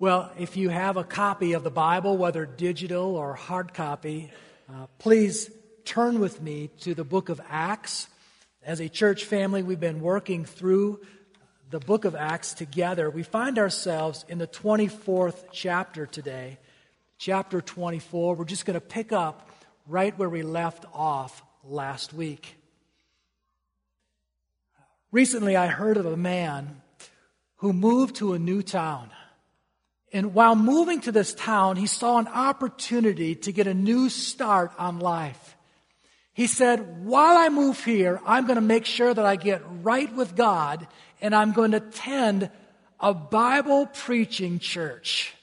Well, if you have a copy of the Bible, whether digital or hard copy, please turn with me to the book of Acts. As a church family, we've been working through the book of Acts together. We find ourselves in the 24th chapter today, chapter 24. We're just going to pick up right where we left off last week. Recently, I heard of a man who moved to a new town. And while moving to this town, he saw an opportunity to get a new start on life. He said, while I move here, I'm going to make sure that I get right with God, and I'm going to attend a Bible preaching church.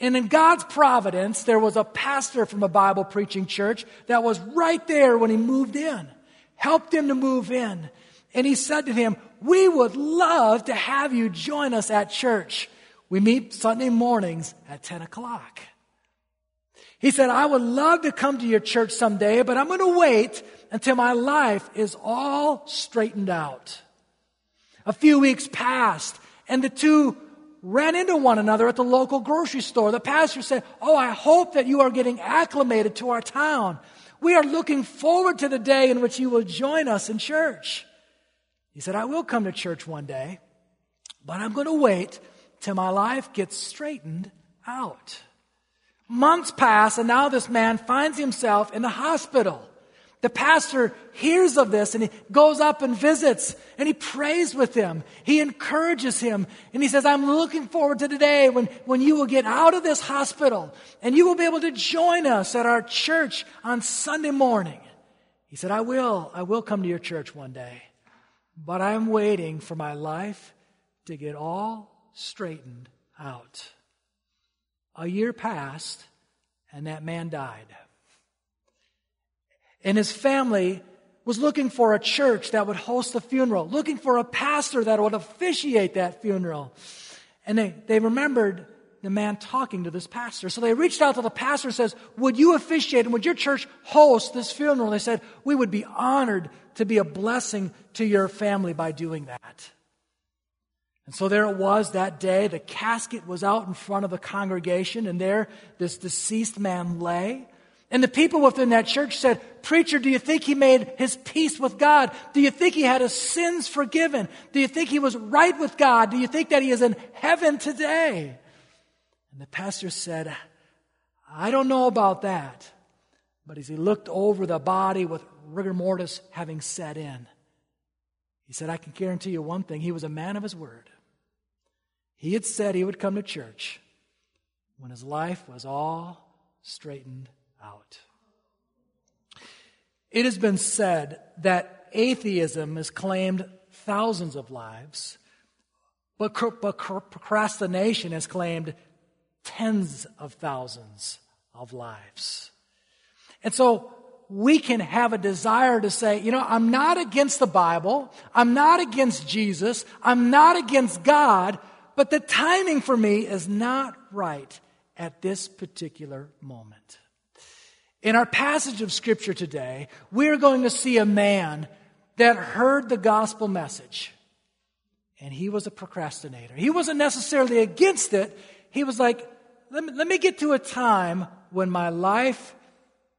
And in God's providence, there was a pastor from a Bible preaching church that was right there when he moved in, helped him to move in. And he said to him, we would love to have you join us at church. We meet Sunday mornings at 10 o'clock. He said, I would love to come to your church someday, but I'm going to wait until my life is all straightened out. A few weeks passed, and the two ran into one another at the local grocery store. The pastor said, oh, I hope that you are getting acclimated to our town. We are looking forward to the day in which you will join us in church. He said, I will come to church one day, but I'm going to wait till my life gets straightened out. Months pass, and now this man finds himself in the hospital. The pastor hears of this, and he goes up and visits, and he prays with him. He encourages him, and he says, I'm looking forward to the day when you will get out of this hospital, and you will be able to join us at our church on Sunday morning. He said, I will come to your church one day, but I'm waiting for my life to get all straightened out. A year passed, and that man died. And his family was looking for a church that would host the funeral, looking for a pastor that would officiate that funeral. And they remembered the man talking to this pastor. So they reached out to the pastor and says, would you officiate and would your church host this funeral? And they said, we would be honored to be a blessing to your family by doing that. And so there it was that day. The casket was out in front of the congregation, and there this deceased man lay. And the people within that church said, preacher, do you think he made his peace with God? Do you think he had his sins forgiven? Do you think he was right with God? Do you think that he is in heaven today? And the pastor said, I don't know about that. But as he looked over the body with rigor mortis having set in, he said, I can guarantee you one thing. He was a man of his word. He had said he would come to church when his life was all straightened out. It has been said that atheism has claimed thousands of lives, but procrastination has claimed tens of thousands of lives. And so we can have a desire to say, you know, I'm not against the Bible, I'm not against Jesus, I'm not against God, but the timing for me is not right at this particular moment. In our passage of Scripture today, we're going to see a man that heard the gospel message, and he was a procrastinator. He wasn't necessarily against it. He was like, let me get to a time when my life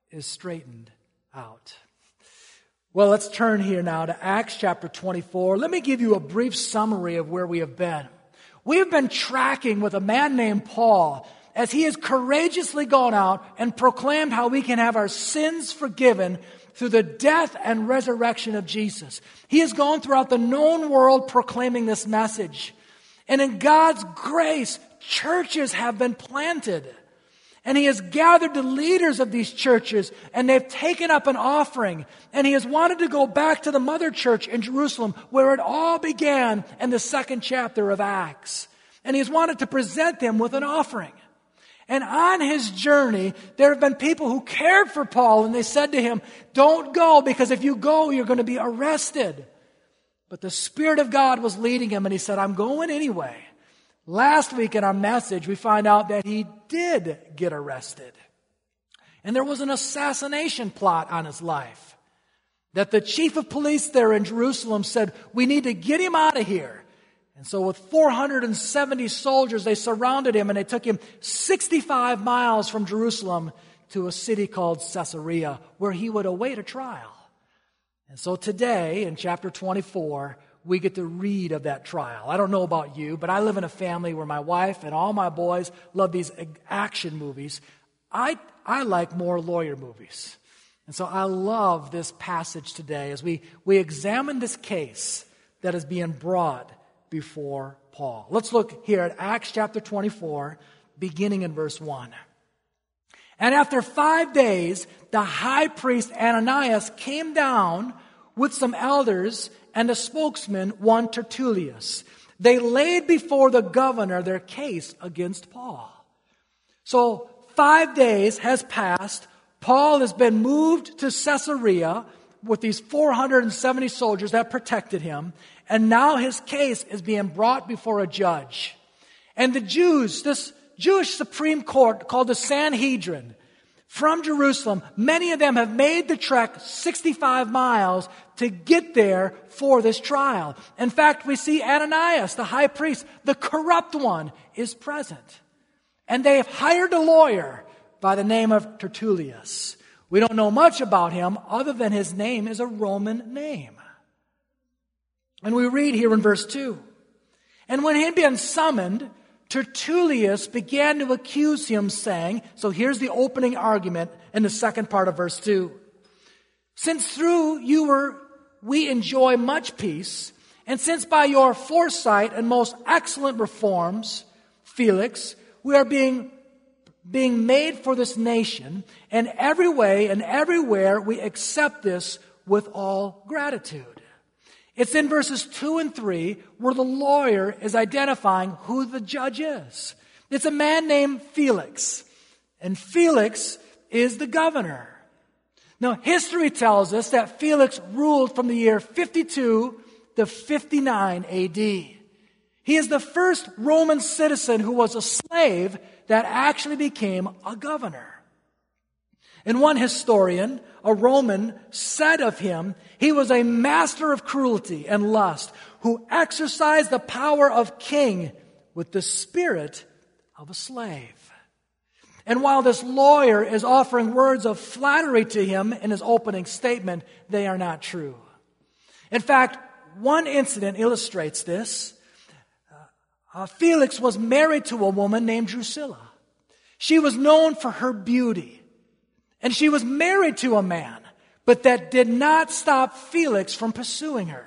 is straightened out. Well, let's turn here now to Acts chapter 24. Let me give you a brief summary of where we have been. We have been tracking with a man named Paul as he has courageously gone out and proclaimed how we can have our sins forgiven through the death and resurrection of Jesus. He has gone throughout the known world proclaiming this message. And in God's grace, churches have been planted. And he has gathered the leaders of these churches, and they've taken up an offering. And he has wanted to go back to the mother church in Jerusalem, where it all began in the second chapter of Acts. And he has wanted to present them with an offering. And on his journey, there have been people who cared for Paul, and they said to him, don't go, because if you go, you're going to be arrested. But the Spirit of God was leading him, and he said, I'm going anyway. Last week in our message, we find out that he did get arrested. And there was an assassination plot on his life. That the chief of police there in Jerusalem said, we need to get him out of here. And so with 470 soldiers, they surrounded him, and they took him 65 miles from Jerusalem to a city called Caesarea, where he would await a trial. And so today, in chapter 24, we get to read of that trial. I don't know about you, but I live in a family where my wife and all my boys love these action movies. I like more lawyer movies. And so I love this passage today as we examine this case that is being brought before Paul. Let's look here at Acts chapter 24, beginning in verse 1. And after 5 days, the high priest Ananias came down with some elders and a spokesman, one Tertullius. They laid before the governor their case against Paul. So 5 days has passed. Paul has been moved to Caesarea with these 470 soldiers that protected him. And now his case is being brought before a judge. And the Jews, this Jewish Supreme Court called the Sanhedrin, from Jerusalem, many of them have made the trek 65 miles to get there for this trial. In fact, we see Ananias, the high priest, the corrupt one, is present. And they have hired a lawyer by the name of Tertullius. We don't know much about him other than his name is a Roman name. And we read here in verse 2, and when he had been summoned, Tertullius began to accuse him, saying, so here's the opening argument in the second part of verse 2. Since through you we enjoy much peace, and since by your foresight and most excellent reforms, Felix, we are being made for this nation, and every way and everywhere we accept this with all gratitude. It's in verses 2 and 3 where the lawyer is identifying who the judge is. It's a man named Felix, and Felix is the governor. Now, history tells us that Felix ruled from the year 52 to 59 AD. He is the first Roman citizen who was a slave that actually became a governor. And one historian, a Roman, said of him, he was a master of cruelty and lust who exercised the power of king with the spirit of a slave. And while this lawyer is offering words of flattery to him in his opening statement, they are not true. In fact, one incident illustrates this. Felix was married to a woman named Drusilla. She was known for her beauty. And she was married to a man, but that did not stop Felix from pursuing her.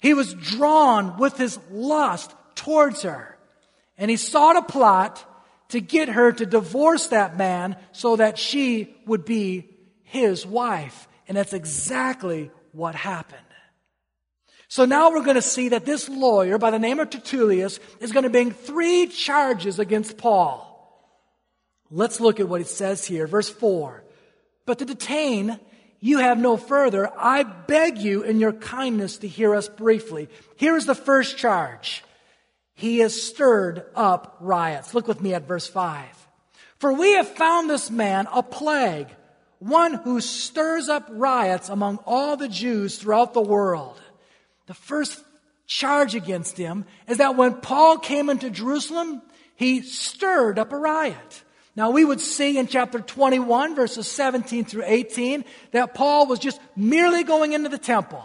He was drawn with his lust towards her, and he sought a plot to get her to divorce that man so that she would be his wife. And that's exactly what happened. So now we're going to see that this lawyer by the name of Tertullius is going to bring 3 charges against Paul. Let's look at what it says here. Verse 4. But to detain you have no further. I beg you in your kindness to hear us briefly. Here is the first charge. He has stirred up riots. Look with me at verse 5. For we have found this man a plague, one who stirs up riots among all the Jews throughout the world. The first charge against him is that when Paul came into Jerusalem, he stirred up a riot. Now, we would see in chapter 21, verses 17 through 18, that Paul was just merely going into the temple.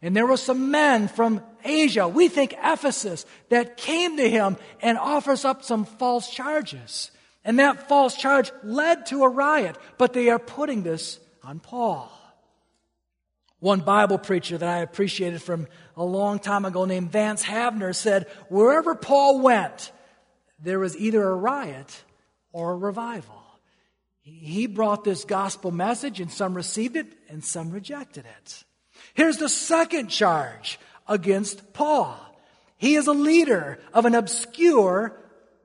And there were some men from Asia, we think Ephesus, that came to him and offers up some false charges. And that false charge led to a riot, but they are putting this on Paul. One Bible preacher that I appreciated from a long time ago named Vance Havner said, wherever Paul went, there was either a riot or a revival. He brought this gospel message, and some received it and some rejected it. Here's the second charge against Paul. He is a leader of an obscure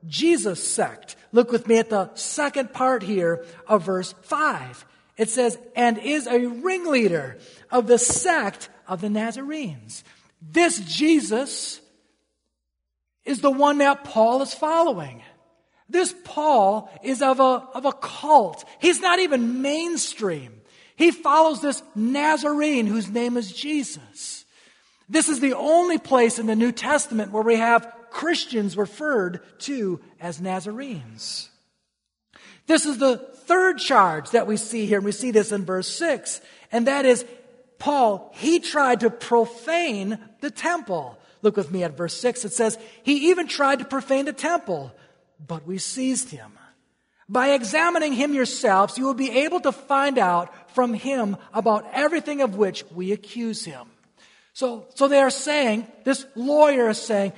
Jesus sect. Look with me at the second part here of verse 5. It says, and is a ringleader of the sect of the Nazarenes. This Jesus is the one that Paul is following. This Paul is of a cult. He's not even mainstream. He follows this Nazarene whose name is Jesus. This is the only place in the New Testament where we have Christians referred to as Nazarenes. This is the third charge that we see here. We see this in verse 6. And that is, Paul, he tried to profane the temple. Look with me at verse 6. It says, he even tried to profane the temple, but we seized him. By examining him yourselves, you will be able to find out from him about everything of which we accuse him. So they are saying, this lawyer is saying,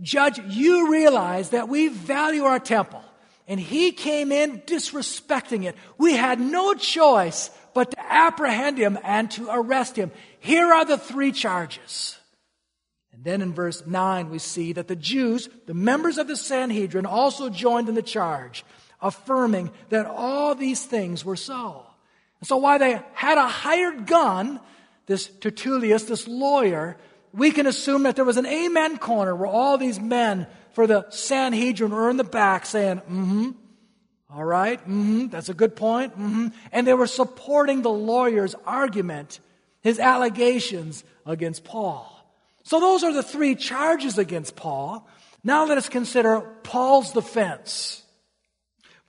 Judge, you realize that we value our temple. And he came in disrespecting it. We had no choice but to apprehend him and to arrest him. Here are the three charges. And then in verse 9, we see that the Jews, the members of the Sanhedrin, also joined in the charge, affirming that all these things were so. And so while they had a hired gun, this Tertullius, this lawyer, we can assume that there was an amen corner where all these men for the Sanhedrin were in the back saying, all right, that's a good point, And they were supporting the lawyer's argument, his allegations against Paul. So those are the three charges against Paul. Now let us consider Paul's defense.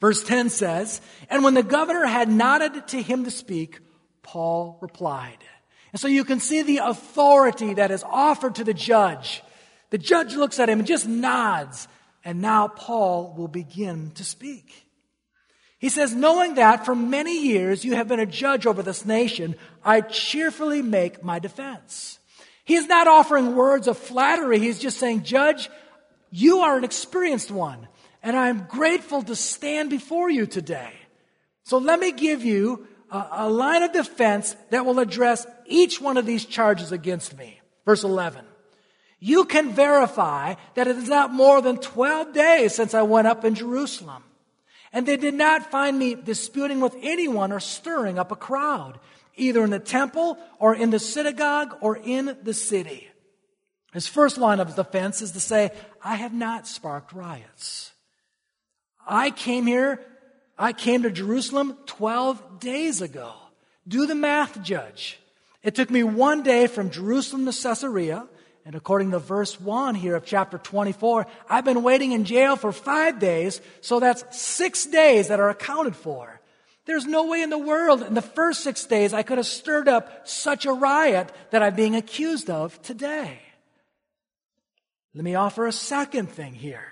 Verse 10 says, And when the governor had nodded to him to speak, Paul replied. And so you can see the authority that is offered to the judge. The judge looks at him and just nods. And now Paul will begin to speak. He says, Knowing that for many years you have been a judge over this nation, I cheerfully make my defense. He's not offering words of flattery. He's just saying, Judge, you are an experienced one, and I am grateful to stand before you today. So let me give you a line of defense that will address each one of these charges against me. Verse 11. You can verify that it is not more than 12 days since I went up in Jerusalem. And they did not find me disputing with anyone or stirring up a crowd, either in the temple or in the synagogue or in the city. His first line of defense is to say, I have not sparked riots. I came to Jerusalem 12 days ago. Do the math, Judge. It took me one day from Jerusalem to Caesarea, and according to verse 1 here of chapter 24, I've been waiting in jail for 5 days, so that's 6 days that are accounted for. There's no way in the world in the first 6 days I could have stirred up such a riot that I'm being accused of today. Let me offer a second thing here.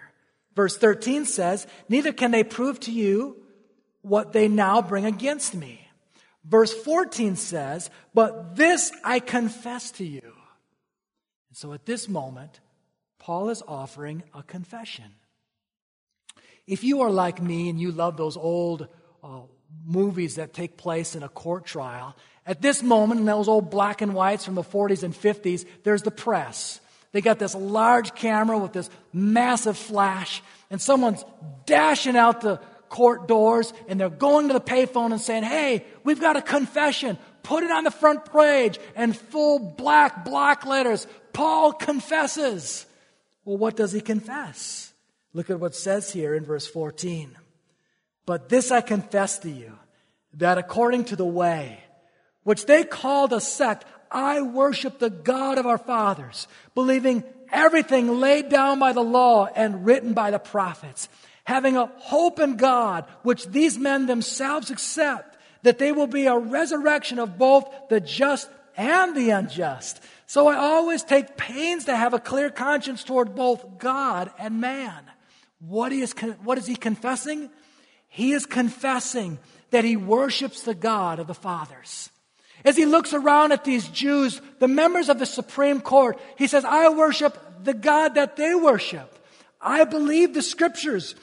Verse 13 says, Neither can they prove to you what they now bring against me. Verse 14 says, But this I confess to you. And so at this moment, Paul is offering a confession. If you are like me and you love those old movies that take place in a court trial, at this moment, in those old black and whites from the 40s and 50s, there's the press. They got this large camera with this massive flash, and someone's dashing out the court doors, and they're going to the payphone and saying, Hey, we've got a confession. Put it on the front page in full black block letters. Paul confesses. Well, what does he confess? Look at what it says here in verse 14. But this I confess to you, that according to the way, which they called a sect, I worship the God of our fathers, believing everything laid down by the law and written by the prophets, having a hope in God, which these men themselves accept, that they will be a resurrection of both the just and the unjust. So I always take pains to have a clear conscience toward both God and man. What is he confessing? He is confessing that he worships the God of the fathers. As he looks around at these Jews, the members of the Supreme Court, he says, I worship the God that they worship. I believe the Scriptures.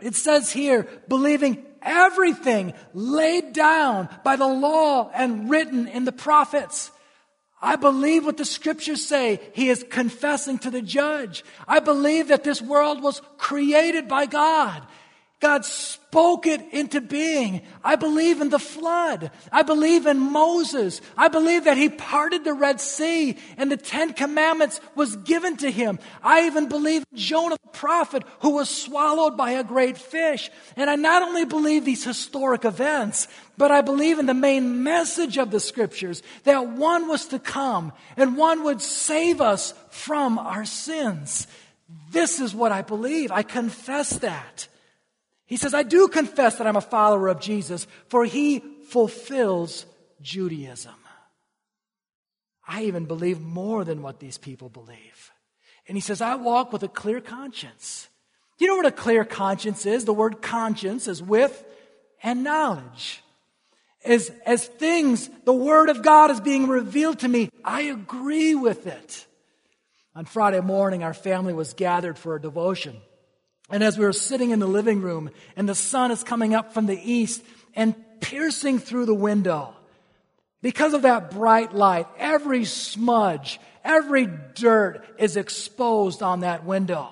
It says here, believing everything laid down by the law and written in the prophets. I believe what the Scriptures say. He is confessing to the judge. I believe that this world was created by God. God spoke it into being. I believe in the flood. I believe in Moses. I believe that he parted the Red Sea and the Ten Commandments was given to him. I even believe in Jonah the prophet who was swallowed by a great fish. And I not only believe these historic events, but I believe in the main message of the Scriptures, that one was to come and one would save us from our sins. This is what I believe. I confess that. He says, I do confess that I'm a follower of Jesus, for he fulfills Judaism. I even believe more than what these people believe. And he says, I walk with a clear conscience. Do you know what a clear conscience is? The word conscience is with and knowledge. As things, the Word of God is being revealed to me, I agree with it. On Friday morning, our family was gathered for a devotion. And as we were sitting in the living room, and the sun is coming up from the east and piercing through the window, because of that bright light, every smudge, every dirt is exposed on that window.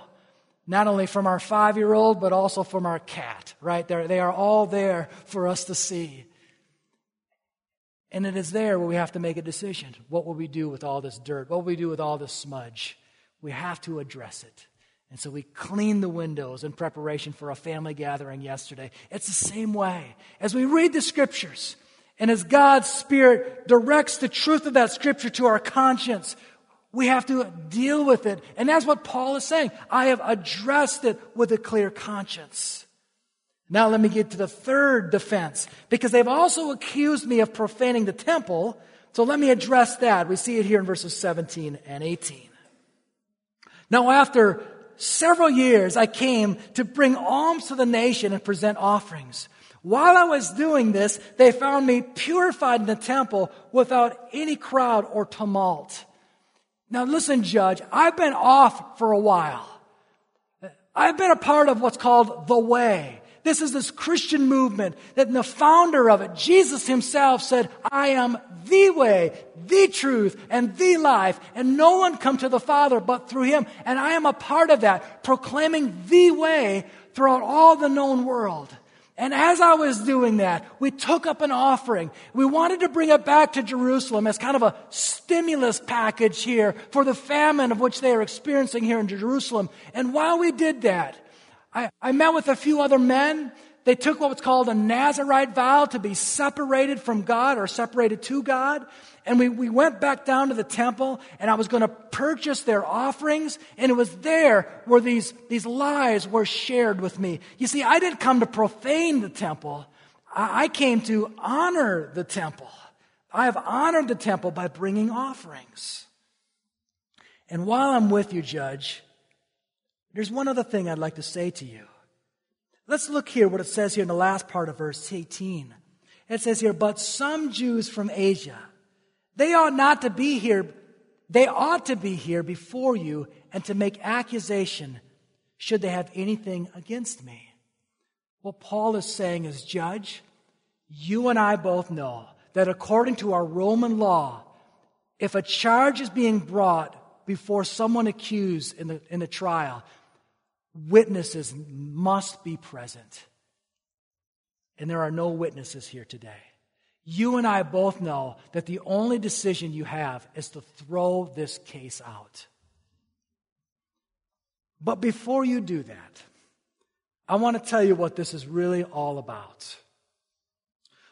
Not only from our 5-year-old, but also from our cat, right? They are all there for us to see. And it is there where we have to make a decision. What will we do with all this dirt? What will we do with all this smudge? We have to address it. And so we cleaned the windows in preparation for a family gathering yesterday. It's the same way. As we read the Scriptures, and as God's Spirit directs the truth of that Scripture to our conscience, we have to deal with it. And that's what Paul is saying. I have addressed it with a clear conscience. Now let me get to the third defense, because they've also accused me of profaning the temple. So let me address that. We see it here in verses 17 and 18. Now after several years, I came to bring alms to the nation and present offerings. While I was doing this, they found me purified in the temple without any crowd or tumult. Now listen, Judge, I've been off for a while. I've been a part of what's called the Way. This is this Christian movement that the founder of it, Jesus himself, said, I am the way, the truth, and the life, and no one come to the Father but through him. And I am a part of that, proclaiming the way throughout all the known world. And as I was doing that, we took up an offering. We wanted to bring it back to Jerusalem as kind of a stimulus package here for the famine of which they are experiencing here in Jerusalem. And while we did that, I met with a few other men. They took what's called a Nazarite vow to be separated from God or separated to God. And we went back down to the temple, and I was going to purchase their offerings. And it was there where these lies were shared with me. You see, I didn't come to profane the temple. I came to honor the temple. I have honored the temple by bringing offerings. And while I'm with you, Judge, there's one other thing I'd like to say to you. Let's look here what it says here in the last part of verse 18. It says here, but some Jews from Asia, they ought to be here before you and to make accusation should they have anything against me. What Paul is saying is, Judge, you and I both know that according to our Roman law, if a charge is being brought before someone accused in the trial, witnesses must be present. And there are no witnesses here today. You and I both know that the only decision you have is to throw this case out. But before you do that, I want to tell you what this is really all about.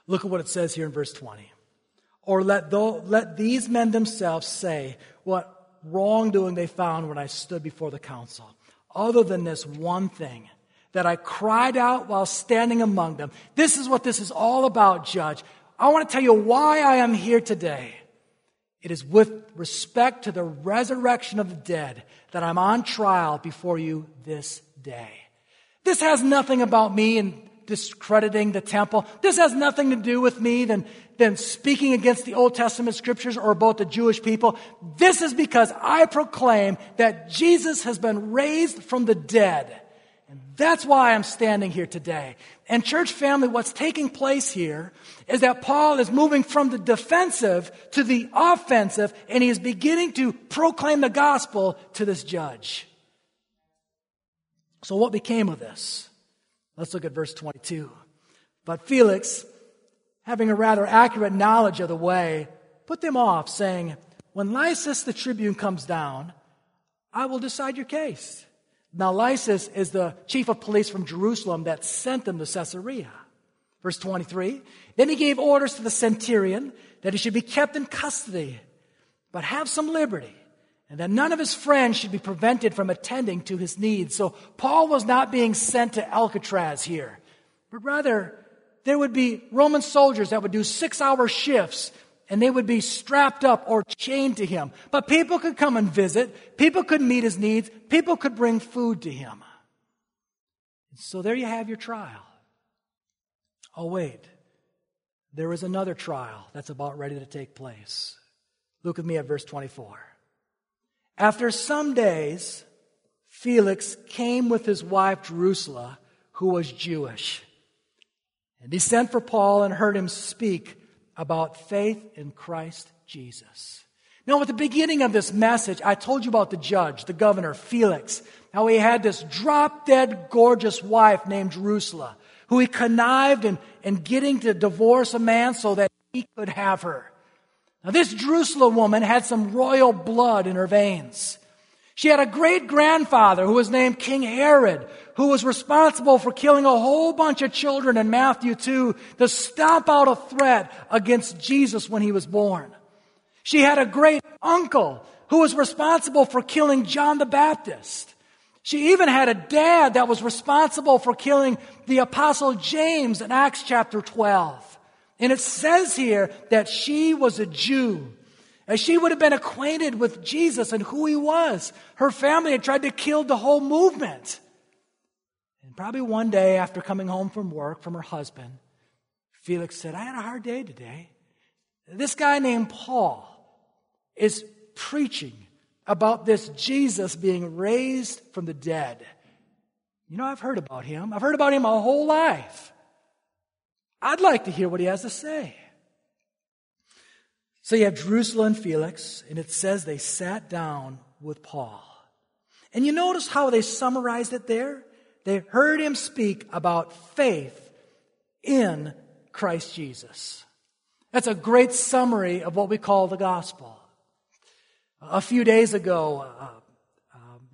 Look at what it says here in verse 20. Or let these men themselves say what wrongdoing they found when I stood before the council. Other than this one thing, that I cried out while standing among them. This is what this is all about, Judge. I want to tell you why I am here today. It is with respect to the resurrection of the dead that I'm on trial before you this day. This has nothing about me and discrediting the temple. This has nothing to do with me than speaking against the Old Testament Scriptures or about the Jewish people. This is because I proclaim that Jesus has been raised from the dead. And that's why I'm standing here today. And church family, what's taking place here is that Paul is moving from the defensive to the offensive, and he is beginning to proclaim the gospel to this judge. So what became of this? Let's look at verse 22. But Felix, having a rather accurate knowledge of the way, put them off, saying, when Lysias the tribune comes down, I will decide your case. Now Lysias is the chief of police from Jerusalem that sent them to Caesarea. Verse 23, then he gave orders to the centurion that he should be kept in custody, but have some liberty, and that none of his friends should be prevented from attending to his needs. So Paul was not being sent to Alcatraz here, but rather there would be Roman soldiers that would do 6-hour shifts, and they would be strapped up or chained to him. But people could come and visit, people could meet his needs, people could bring food to him. So there you have your trial. Oh, wait. There is another trial that's about ready to take place. Look with me at verse 24. After some days, Felix came with his wife Drusilla, who was Jewish. And he sent for Paul and heard him speak about faith in Christ Jesus. Now, at the beginning of this message, I told you about the judge, the governor, Felix, how he had this drop-dead gorgeous wife named Drusilla, who he connived in getting to divorce a man so that he could have her. Now, this Drusilla woman had some royal blood in her veins. She had a great-grandfather who was named King Herod, who was responsible for killing a whole bunch of children in Matthew 2 to stamp out a threat against Jesus when he was born. She had a great-uncle who was responsible for killing John the Baptist. She even had a dad that was responsible for killing the apostle James in Acts chapter 12. And it says here that she was a Jew. And she would have been acquainted with Jesus and who he was. Her family had tried to kill the whole movement. And probably one day after coming home from work from her husband, Felix said, I had a hard day today. This guy named Paul is preaching about this Jesus being raised from the dead. You know, I've heard about him. I've heard about him my whole life. I'd like to hear what he has to say. So you have Drusilla and Felix, and it says they sat down with Paul. And you notice how they summarized it there? They heard him speak about faith in Christ Jesus. That's a great summary of what we call the gospel. A few days ago,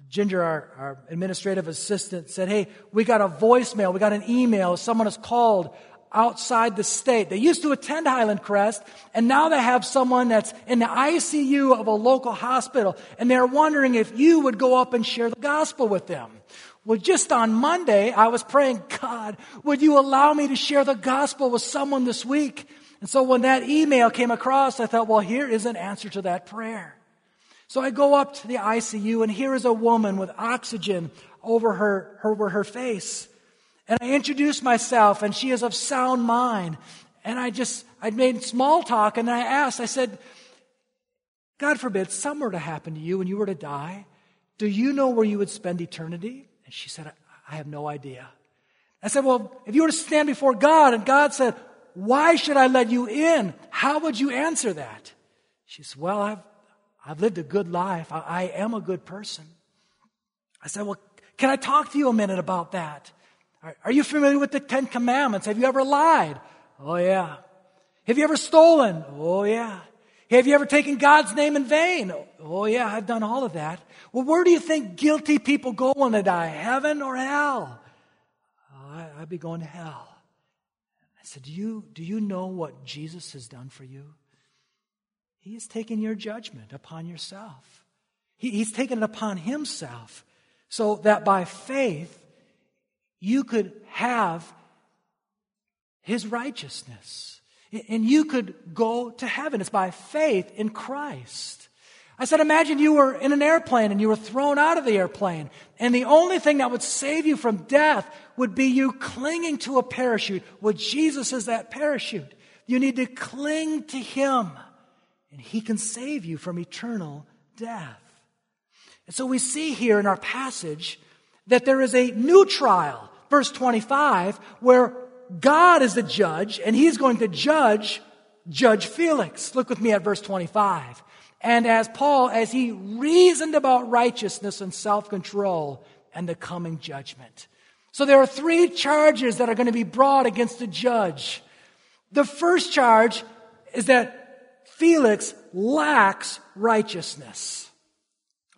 Ginger, our administrative assistant, said, hey, we got a voicemail, we got an email, someone has called outside the state. They used to attend Highland Crest, and now they have someone that's in the ICU of a local hospital, and they're wondering if you would go up and share the gospel with them. Well, just on Monday, I was praying, God, would you allow me to share the gospel with someone this week? And so when that email came across, I thought, well, here is an answer to that prayer. So I go up to the ICU, and here is a woman with oxygen over her face. And I introduce myself, and she is of sound mind. And I made small talk, and I asked, I said, God forbid something were to happen to you and you were to die. Do you know where you would spend eternity? And she said, I have no idea. I said, well, if you were to stand before God, and God said, why should I let you in? How would you answer that? She said, well, I've lived a good life. I am a good person. I said, well, can I talk to you a minute about that? Are you familiar with the 10 Commandments? Have you ever lied? Oh, yeah. Have you ever stolen? Oh, yeah. Have you ever taken God's name in vain? Oh, yeah, I've done all of that. Well, where do you think guilty people go when they die? Heaven or hell? Oh, I'd be going to hell. I said, do you know what Jesus has done for you? He has taken your judgment upon yourself. He's taken it upon himself so that by faith you could have his righteousness and you could go to heaven. It's by faith in Christ. I said, imagine you were in an airplane and you were thrown out of the airplane, and the only thing that would save you from death would be you clinging to a parachute. Well, Jesus is that parachute. You need to cling to him. And he can save you from eternal death. And so we see here in our passage that there is a new trial, verse 25, where God is the judge, and he's going to judge Felix. Look with me at verse 25. And as Paul, as he reasoned about righteousness and self-control and the coming judgment. So there are three charges that are going to be brought against the judge. The first charge is that Felix lacks righteousness.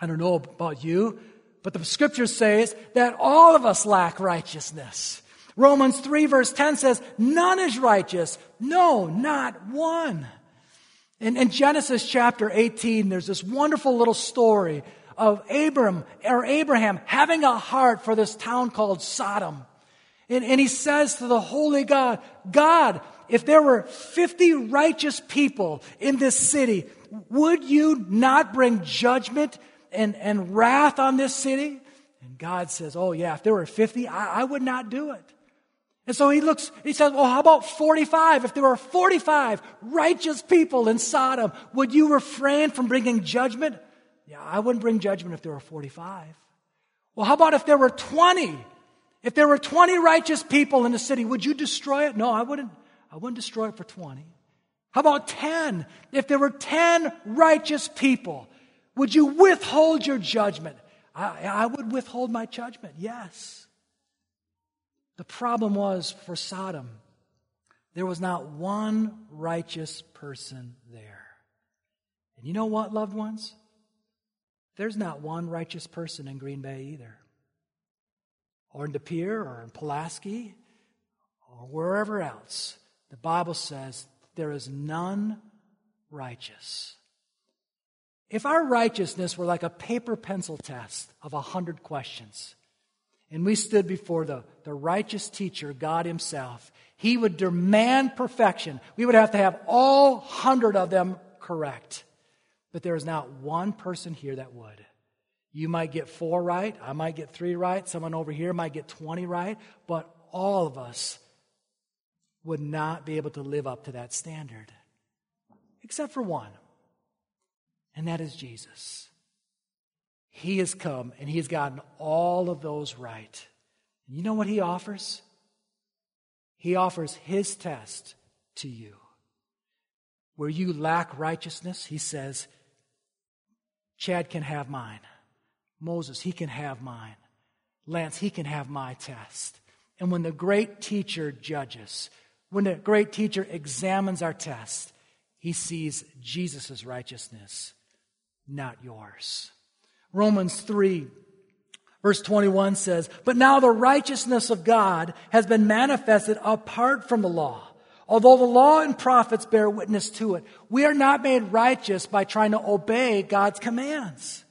I don't know about you, but the scripture says that all of us lack righteousness. Romans 3 verse 10 says, none is righteous. No, not one. And in Genesis chapter 18, there's this wonderful little story of Abraham having a heart for this town called Sodom. And he says to the holy God, God, if there were 50 righteous people in this city, would you not bring judgment and wrath on this city? And God says, oh yeah, if there were 50, I would not do it. And so he says, well, how about 45? If there were 45 righteous people in Sodom, would you refrain from bringing judgment? Yeah, I wouldn't bring judgment if there were 45. Well, how about if there were 20? If there were 20 righteous people in the city, would you destroy it? No, I wouldn't destroy it for 20. How about 10? If there were 10 righteous people, would you withhold your judgment? I would withhold my judgment, yes. The problem was for Sodom, there was not one righteous person there. And you know what, loved ones? There's not one righteous person in Green Bay either. Or in De Pere, or in Pulaski, or wherever else. The Bible says there is none righteous. If our righteousness were like a paper pencil test of 100 questions, and we stood before the righteous teacher, God himself, he would demand perfection. We would have to have all 100 of them correct. But there is not one person here that would. You might get 4 right. I might get 3 right. Someone over here might get 20 right. But all of us would not be able to live up to that standard. Except for one. And that is Jesus. He has come and he's gotten all of those right. And you know what he offers? He offers his test to you. Where you lack righteousness, he says, Chad can have mine. Moses, he can have mine. Lance, he can have my test. And when the great teacher judges, when the great teacher examines our test, he sees Jesus' righteousness, not yours. Romans 3, verse 21 says, but now the righteousness of God has been manifested apart from the law. Although the law and prophets bear witness to it, we are not made righteous by trying to obey God's commands.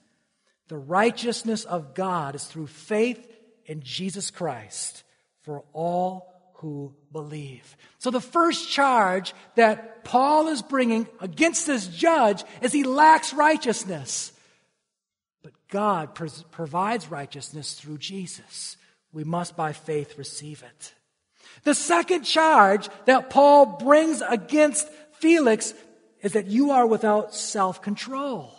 The righteousness of God is through faith in Jesus Christ for all who believe. So the first charge that Paul is bringing against this judge is he lacks righteousness. But God provides righteousness through Jesus. We must by faith receive it. The second charge that Paul brings against Felix is that you are without self-control.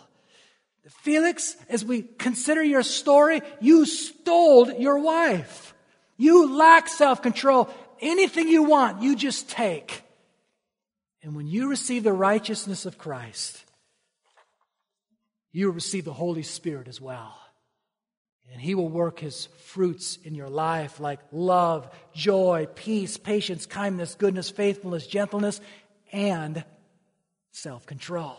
Felix, as we consider your story, you stole your wife. You lack self-control. Anything you want, you just take. And when you receive the righteousness of Christ, you receive the Holy Spirit as well. And he will work his fruits in your life like love, joy, peace, patience, kindness, goodness, faithfulness, gentleness, and self-control.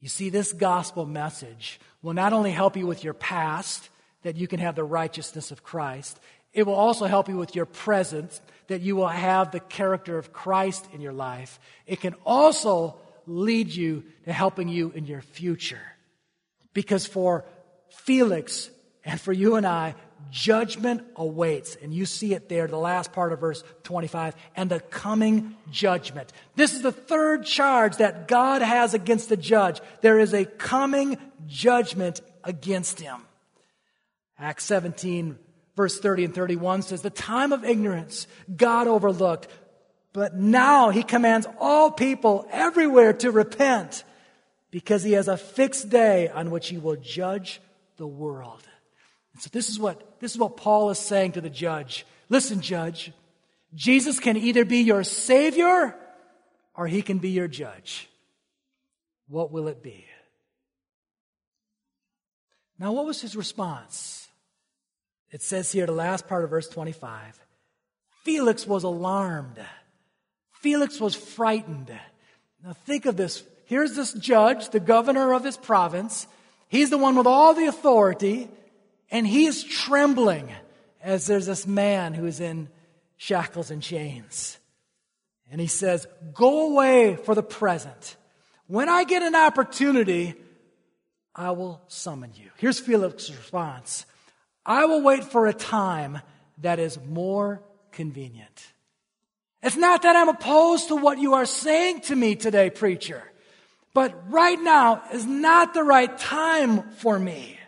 You see, this gospel message will not only help you with your past, that you can have the righteousness of Christ, it will also help you with your present, that you will have the character of Christ in your life. It can also lead you to helping you in your future. Because for Felix and for you and I, judgment awaits. And you see it there, the last part of verse 25, and the coming judgment. This is the third charge that God has against the judge. There is a coming judgment against him. Acts 17, verse 30 and 31 says, the time of ignorance God overlooked, but now he commands all people everywhere to repent, because he has a fixed day on which he will judge the world. And so this is what Paul is saying to the judge. Listen, judge, Jesus can either be your Savior or he can be your judge. What will it be? Now, what was his response? It says here, the last part of verse 25, Felix was alarmed. Felix was frightened. Now think of this. Here's this judge, the governor of his province. He's the one with all the authority, and he is trembling as there's this man who is in shackles and chains. And he says, go away for the present. When I get an opportunity, I will summon you. Here's Felix's response. I will wait for a time that is more convenient. It's not that I'm opposed to what you are saying to me today, preacher, but right now is not the right time for me.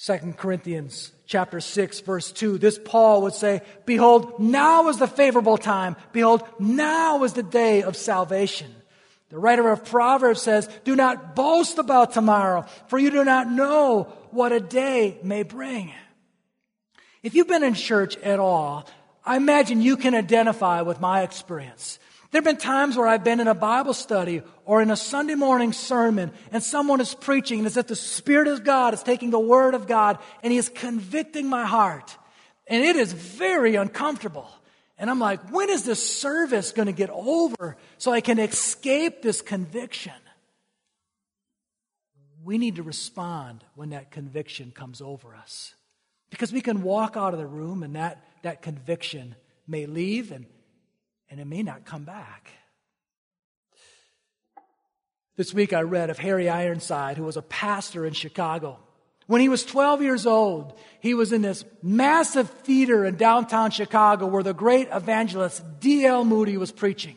2 Corinthians chapter 6, verse 2, this Paul would say, behold, now is the favorable time. Behold, now is the day of salvation. The writer of Proverbs says, do not boast about tomorrow, for you do not know what a day may bring. If you've been in church at all, I imagine you can identify with my experience. There have been times where I've been in a Bible study or in a Sunday morning sermon and someone is preaching and it's as if the Spirit of God is taking the Word of God and He is convicting my heart. And it is very uncomfortable. And I'm like, when is this service going to get over so I can escape this conviction? We need to respond when that conviction comes over us, because we can walk out of the room and that conviction may leave and it may not come back. This week I read of Harry Ironside, who was a pastor in Chicago. When he was 12 years old, he was in this massive theater in downtown Chicago where the great evangelist D.L. Moody was preaching.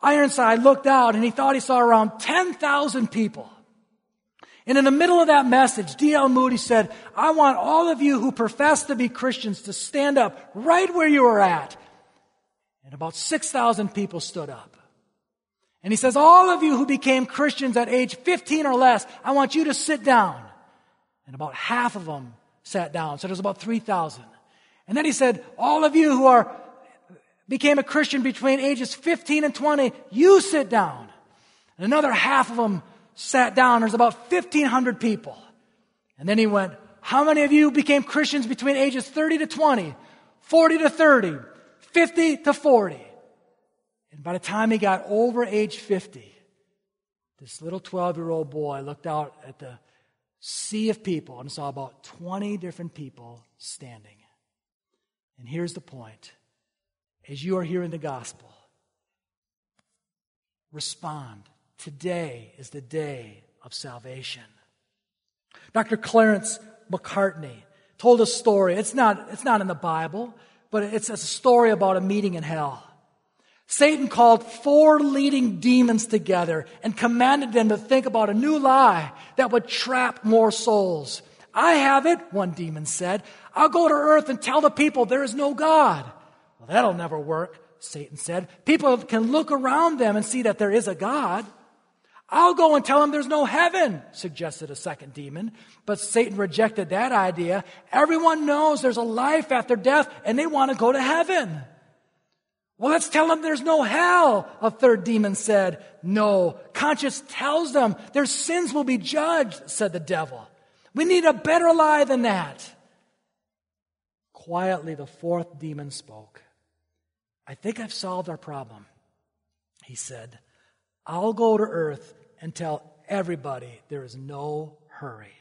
Ironside looked out and he thought he saw around 10,000 people. And in the middle of that message, D.L. Moody said, I want all of you who profess to be Christians to stand up right where you are at. And about 6,000 people stood up. And he says, all of you who became Christians at age 15 or less, I want you to sit down. And about half of them sat down. So there was about 3,000. And then he said, all of you who became a Christian between ages 15 and 20, you sit down. And another half of them sat down. There's about 1,500 people. And then he went, how many of you became Christians between ages 30 to 20, 40 to 30, 50 to 40? And by the time he got over age 50, this little 12-year-old boy looked out at the sea of people and saw about 20 different people standing. And here's the point. As you are hearing the gospel, respond. Today is the day of salvation. Dr. Clarence McCartney told a story. It's not in the Bible, but it's a story about a meeting in hell. Satan called 4 leading demons together and commanded them to think about a new lie that would trap more souls. I have it, one demon said. I'll go to earth and tell the people there is no God. Well, that'll never work, Satan said. People can look around them and see that there is a God. I'll go and tell him there's no heaven, suggested a second demon. But Satan rejected that idea. Everyone knows there's a life after death, and they want to go to heaven. Well, let's tell them there's no hell, a third demon said. No, conscience tells them their sins will be judged, said the devil. We need a better lie than that. Quietly, the fourth demon spoke. I think I've solved our problem, he said. I'll go to earth and tell everybody there is no hurry.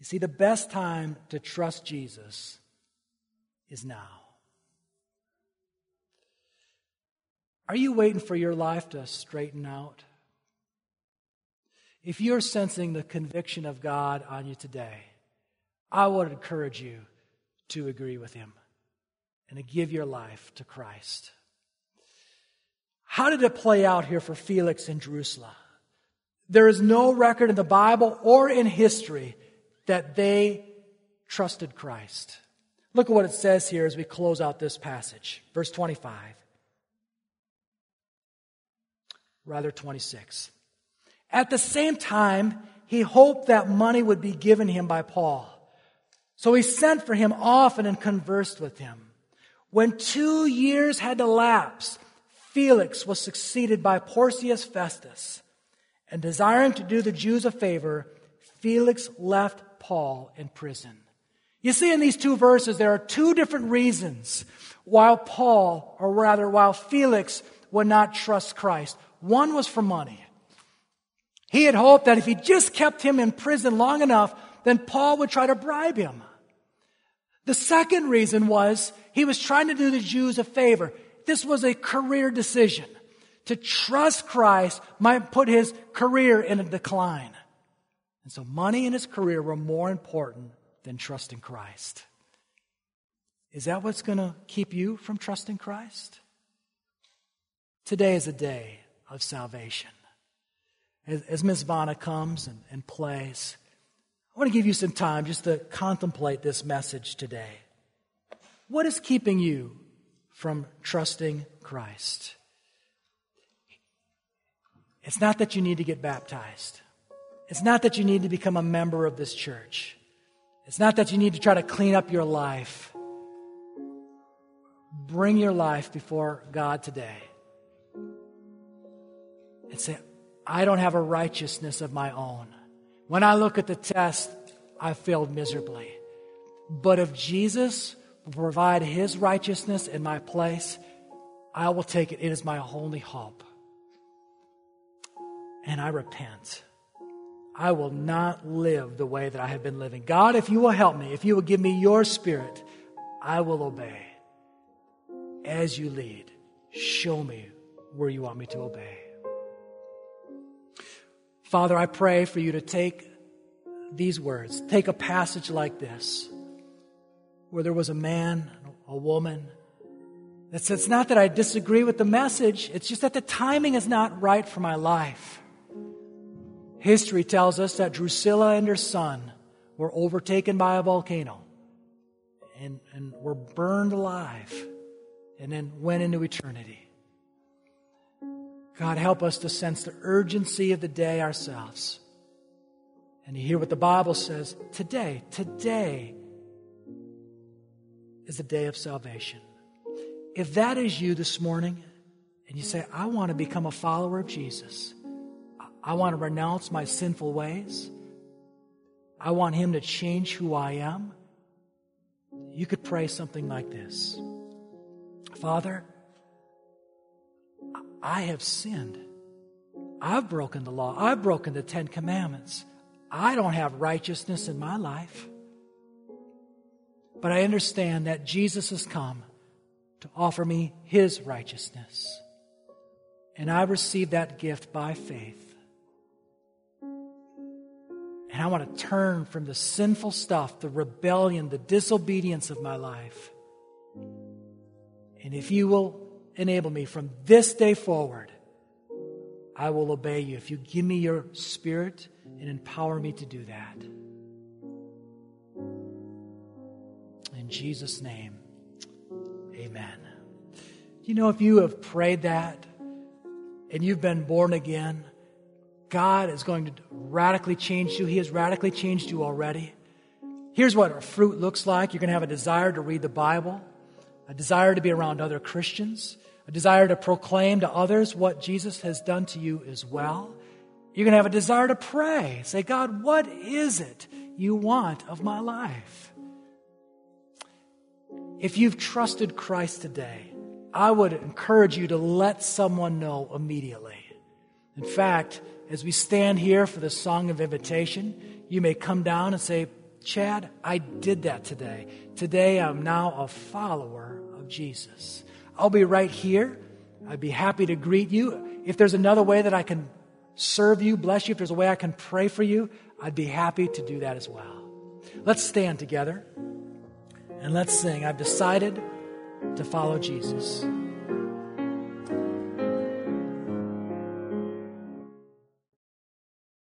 You see, the best time to trust Jesus is now. Are you waiting for your life to straighten out? If you're sensing the conviction of God on you today, I would encourage you to agree with Him and to give your life to Christ. How did it play out here for Felix in Drusilla? There is no record in the Bible or in history that they trusted Christ. Look at what it says here as we close out this passage. Verse 25. Rather 26. At the same time, he hoped that money would be given him by Paul. So he sent for him often and conversed with him. When 2 years had elapsed, Felix was succeeded by Porcius Festus, and desiring to do the Jews a favor, Felix left Paul in prison. You see, in these two verses, there are two different reasons while Felix would not trust Christ. One was for money. He had hoped that if he just kept him in prison long enough, then Paul would try to bribe him. The second reason was he was trying to do the Jews a favor. This was a career decision. To trust Christ might put his career in a decline. And so money and his career were more important than trusting Christ. Is that what's going to keep you from trusting Christ? Today is a day of salvation. As Ms. Vanna comes and plays, I want to give you some time just to contemplate this message today. What is keeping you from trusting Christ? It's not that you need to get baptized. It's not that you need to become a member of this church. It's not that you need to try to clean up your life. Bring your life before God today and say, I don't have a righteousness of my own. When I look at the test, I failed miserably. But if Jesus will provide his righteousness in my place, I will take it. It is my only hope. And I repent. I will not live the way that I have been living. God, if you will help me, if you will give me your spirit, I will obey. As you lead, show me where you want me to obey. Father, I pray for you to take these words, take a passage like this, where there was a man, a woman, that said, it's not that I disagree with the message, it's just that the timing is not right for my life. History tells us that Drusilla and her son were overtaken by a volcano and were burned alive and then went into eternity. God, help us to sense the urgency of the day ourselves. And to hear what the Bible says, today is the day of salvation. If that is you this morning, and you say, I want to become a follower of Jesus. I want to renounce my sinful ways. I want him to change who I am. You could pray something like this. Father, I have sinned. I've broken the law. I've broken the 10 commandments. I don't have righteousness in my life. But I understand that Jesus has come to offer me his righteousness. And I receive that gift by faith. And I want to turn from the sinful stuff, the rebellion, the disobedience of my life. And if you will enable me from this day forward, I will obey you. If you give me your spirit and empower me to do that. In Jesus' name, amen. You know, if you have prayed that and you've been born again, God is going to radically change you. He has radically changed you already. Here's what a fruit looks like. You're going to have a desire to read the Bible, a desire to be around other Christians, a desire to proclaim to others what Jesus has done to you as well. You're going to have a desire to pray. Say, God, what is it you want of my life? If you've trusted Christ today, I would encourage you to let someone know immediately. In fact, as we stand here for the song of invitation, you may come down and say, Chad, I did that today. Today I'm now a follower of Jesus. I'll be right here. I'd be happy to greet you. If there's another way that I can serve you, bless you, if there's a way I can pray for you, I'd be happy to do that as well. Let's stand together and let's sing. I've decided to follow Jesus.